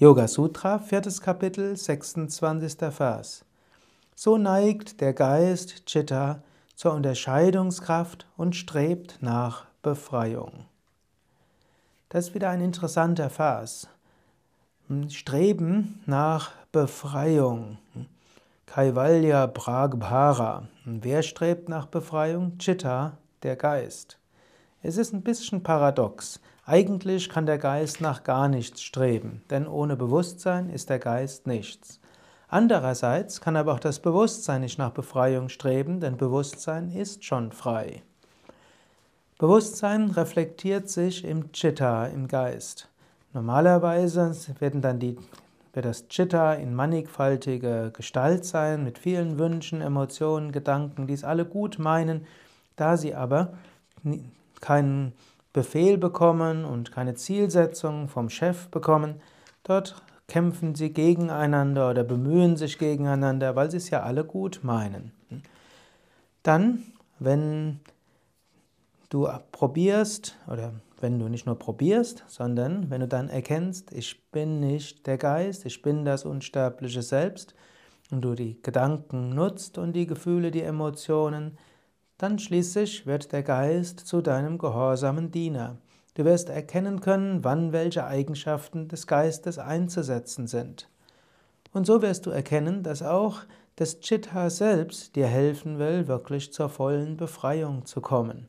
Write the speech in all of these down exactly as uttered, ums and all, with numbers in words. Yoga Sutra, viertes Kapitel, sechsundzwanzigster Vers. So neigt der Geist Chitta zur Unterscheidungskraft und strebt nach Befreiung. Das ist wieder ein interessanter Vers. Streben nach Befreiung. Kaivalya Pragbhara. Wer strebt nach Befreiung? Chitta, der Geist. Es ist ein bisschen paradox. Eigentlich kann der Geist nach gar nichts streben, denn ohne Bewusstsein ist der Geist nichts. Andererseits kann aber auch das Bewusstsein nicht nach Befreiung streben, denn Bewusstsein ist schon frei. Bewusstsein reflektiert sich im Chitta, im Geist. Normalerweise werden dann die, wird das Chitta in mannigfaltige Gestalt sein, mit vielen Wünschen, Emotionen, Gedanken, die es alle gut meinen, da sie aber keinen Befehl bekommen und keine Zielsetzung vom Chef bekommen, dort kämpfen sie gegeneinander oder bemühen sich gegeneinander, weil sie es ja alle gut meinen. Dann, wenn du probierst, oder wenn du nicht nur probierst, sondern wenn du dann erkennst, ich bin nicht der Geist, ich bin das unsterbliche Selbst, und du die Gedanken nutzt und die Gefühle, die Emotionen, dann schließlich wird der Geist zu deinem gehorsamen Diener. Du wirst erkennen können, wann welche Eigenschaften des Geistes einzusetzen sind. Und so wirst du erkennen, dass auch das Chitta selbst dir helfen will, wirklich zur vollen Befreiung zu kommen.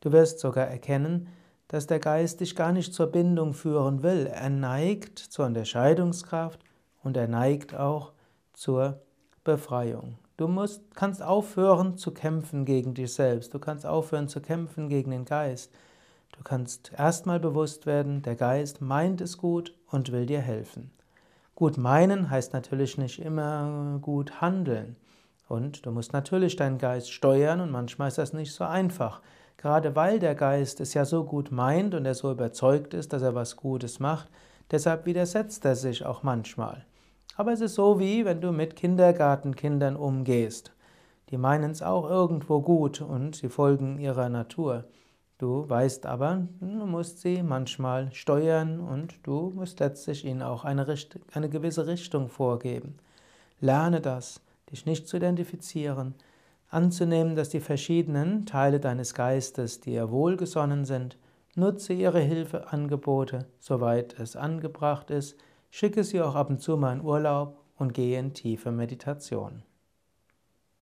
Du wirst sogar erkennen, dass der Geist dich gar nicht zur Bindung führen will. Er neigt zur Unterscheidungskraft und er neigt auch zur Befreiung. Du musst, kannst aufhören zu kämpfen gegen dich selbst. Du kannst aufhören zu kämpfen gegen den Geist. Du kannst erstmal bewusst werden, der Geist meint es gut und will dir helfen. Gut meinen heißt natürlich nicht immer gut handeln. Und du musst natürlich deinen Geist steuern und manchmal ist das nicht so einfach. Gerade weil der Geist es ja so gut meint und er so überzeugt ist, dass er was Gutes macht, deshalb widersetzt er sich auch manchmal. Aber es ist so, wie wenn du mit Kindergartenkindern umgehst. Die meinen es auch irgendwo gut und sie folgen ihrer Natur. Du weißt aber, du musst sie manchmal steuern und du musst letztlich ihnen auch eine, Richt- eine gewisse Richtung vorgeben. Lerne das, dich nicht zu identifizieren, anzunehmen, dass die verschiedenen Teile deines Geistes dir wohlgesonnen sind. Nutze ihre Hilfeangebote, soweit es angebracht ist. Schicke sie auch ab und zu mal in Urlaub und gehe in tiefe Meditation.